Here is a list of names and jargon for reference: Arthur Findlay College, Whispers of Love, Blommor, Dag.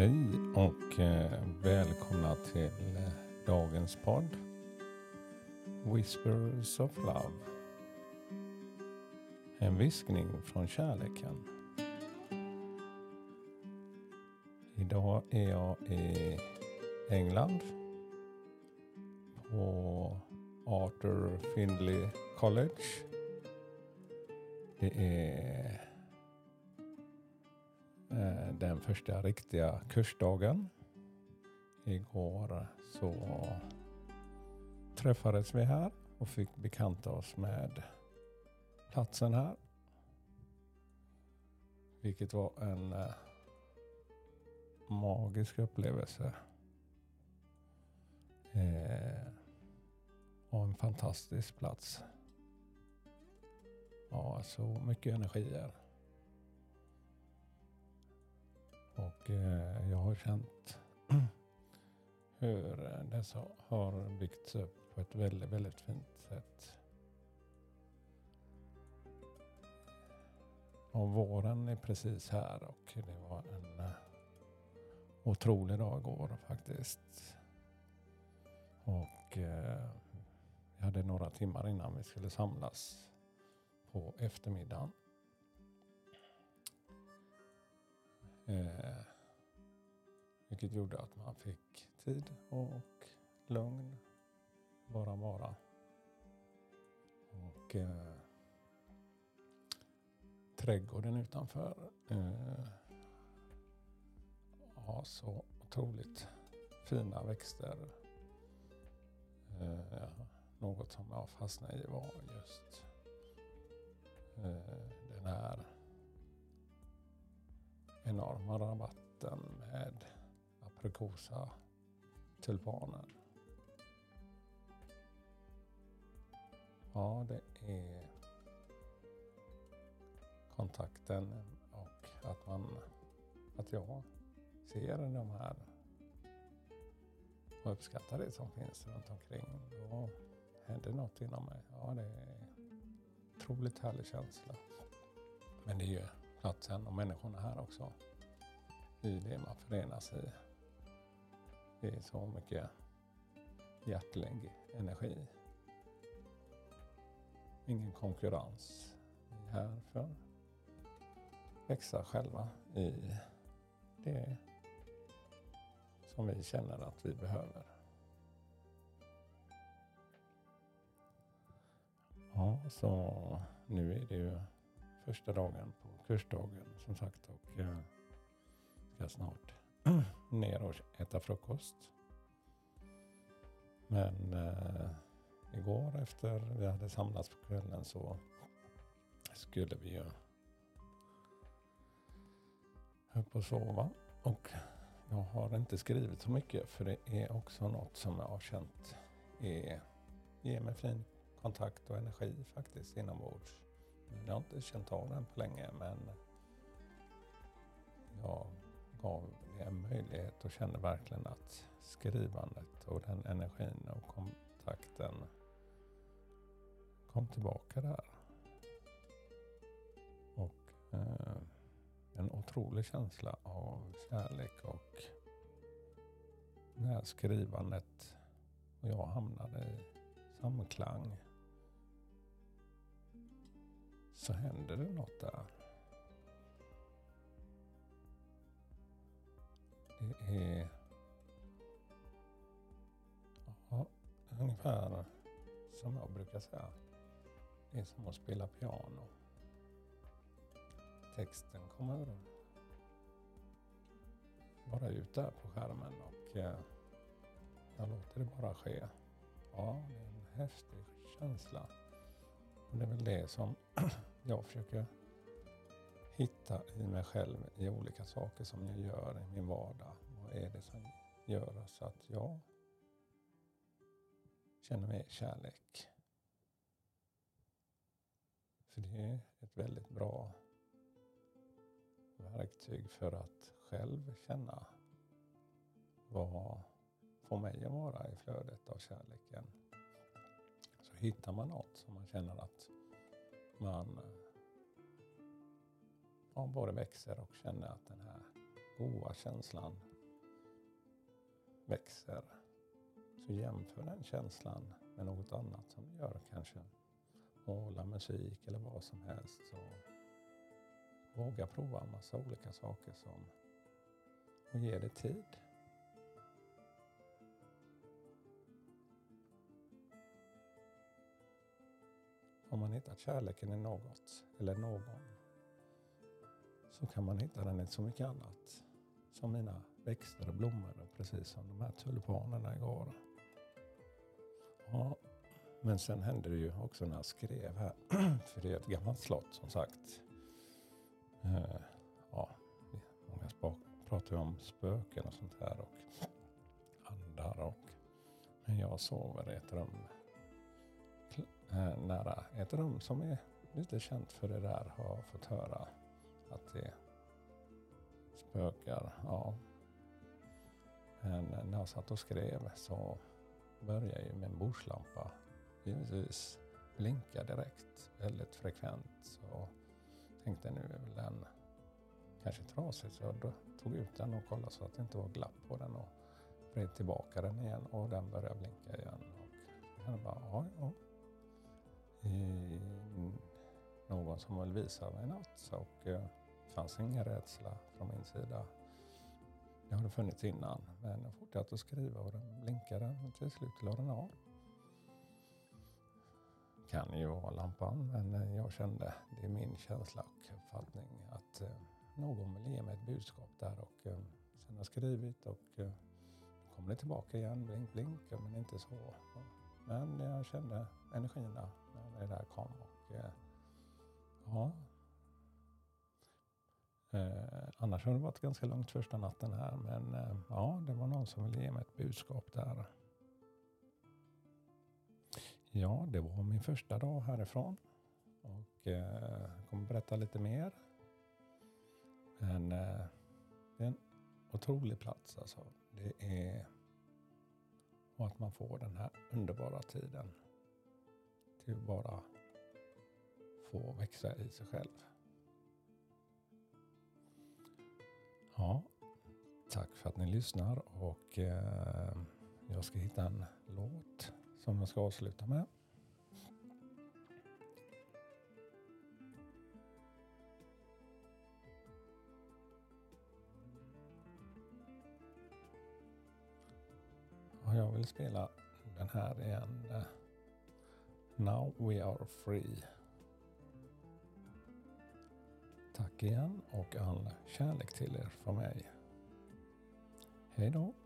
Hej och välkomna till dagens podd Whispers of Love. En viskning från kärleken. Idag är jag i England på Arthur Findlay College. Det är den första riktiga kursdagen. Igår så träffades vi här och fick bekanta oss med platsen här. Vilket var en magisk upplevelse. Och en fantastisk plats. Ja, så mycket energier. Och jag har känt hur dessa har byggts upp på ett väldigt, väldigt fint sätt. Och våren är precis här och det var en otrolig dag igår faktiskt. Och vi hade några timmar innan vi skulle samlas på eftermiddagen. Vilket gjorde att man fick tid och lugn. Bara. Och trädgården utanför. Så otroligt fina växter. Något som jag fastnade i var just den här enorma rabatten med aprikosa tulpaner. Ja, det är kontakten och att jag ser de här och uppskattar det som finns runt omkring. Då händer något inom mig. Ja, det är en otroligt härlig känsla. Men det är ju platsen och människorna här också. I det man förenas i. Det är så mycket hjärtlig energi. Ingen konkurrens. Vi är här för att växa själva i det som vi känner att vi behöver. Ja, så nu är det ju första dagen på kursdagen som sagt och jag ska snart ner och äta frukost. Men igår efter vi hade samlats på kvällen så skulle vi ju upp och sova och jag har inte skrivit så mycket för det är också något som jag har känt ger mig fin kontakt och energi faktiskt inombords. Jag har inte känt av den på länge, men jag gav det en möjlighet och kände verkligen att skrivandet och den energin och kontakten kom tillbaka där. Och en otrolig känsla av kärlek och det här skrivandet och jag hamnade i samklang. Så händer det något där. Det är ungefär som jag brukar säga. Det är som att spela piano. Texten kommer bara ut där på skärmen och jag låter det bara ske. Ja, det är en häftig känsla. Och det är väl det som jag försöker hitta i mig själv i olika saker som jag gör i min vardag. Vad är det som gör så att jag känner mig kärlek? För det är ett väldigt bra verktyg för att själv känna vad får mig att vara i flödet av kärleken. Så hittar man något som man känner att man både växer och känner att den här goda känslan växer så jämför den känslan med något annat som du gör kanske. Måla, musik eller vad som helst. Så våga prova en massa olika saker som och ge det tid. Om man hittar kärleken i något eller någon så kan man hitta den i så mycket annat. Som mina växter och blommor, precis som de här tulpanerna igår. Ja, men sen hände det ju också när jag skrev här. För det är ett gammalt slott som sagt. Ja, många pratar ju om spöken och sånt här och andar och... Men jag sover i ett rum nära. Ett rum som är lite känt för det där har jag fått höra att det spökar, ja. Men när jag satt och skrev så började ju min bordslampa givetvis blinka direkt, väldigt frekvent. Så tänkte nu är väl den kanske trasig, så jag tog ut den och kollade så att det inte var glapp på den och vred tillbaka den igen och den började blinka igen. Och jag bara, ja. Någon som vill visa mig något och det fanns ingen rädsla från min sida. Det hade funnits innan, men jag fortsatte att skriva och den blinkade och till slut lade den av. Kan ju vara lampan, men jag kände, det är min känsla och uppfattning att någon vill ge mig ett budskap där och sen har jag skrivit och kom det tillbaka igen, blink, blink, men inte så. Men jag kände energierna när det där kom och ja. Annars har det varit ganska långt första natten här, men ja, det var någon som ville ge mig ett budskap där. Ja, det var min första dag härifrån och jag kommer berätta lite mer. Men det är en otrolig plats alltså. Det är och att man får den här underbara tiden till att bara få växa i sig själv. Ja, tack för att ni lyssnar och jag ska hitta en låt som jag ska avsluta med. Och jag vill spela den här igen. Now We Are Free. Tack igen och all kärlek till er från mig. Hej då!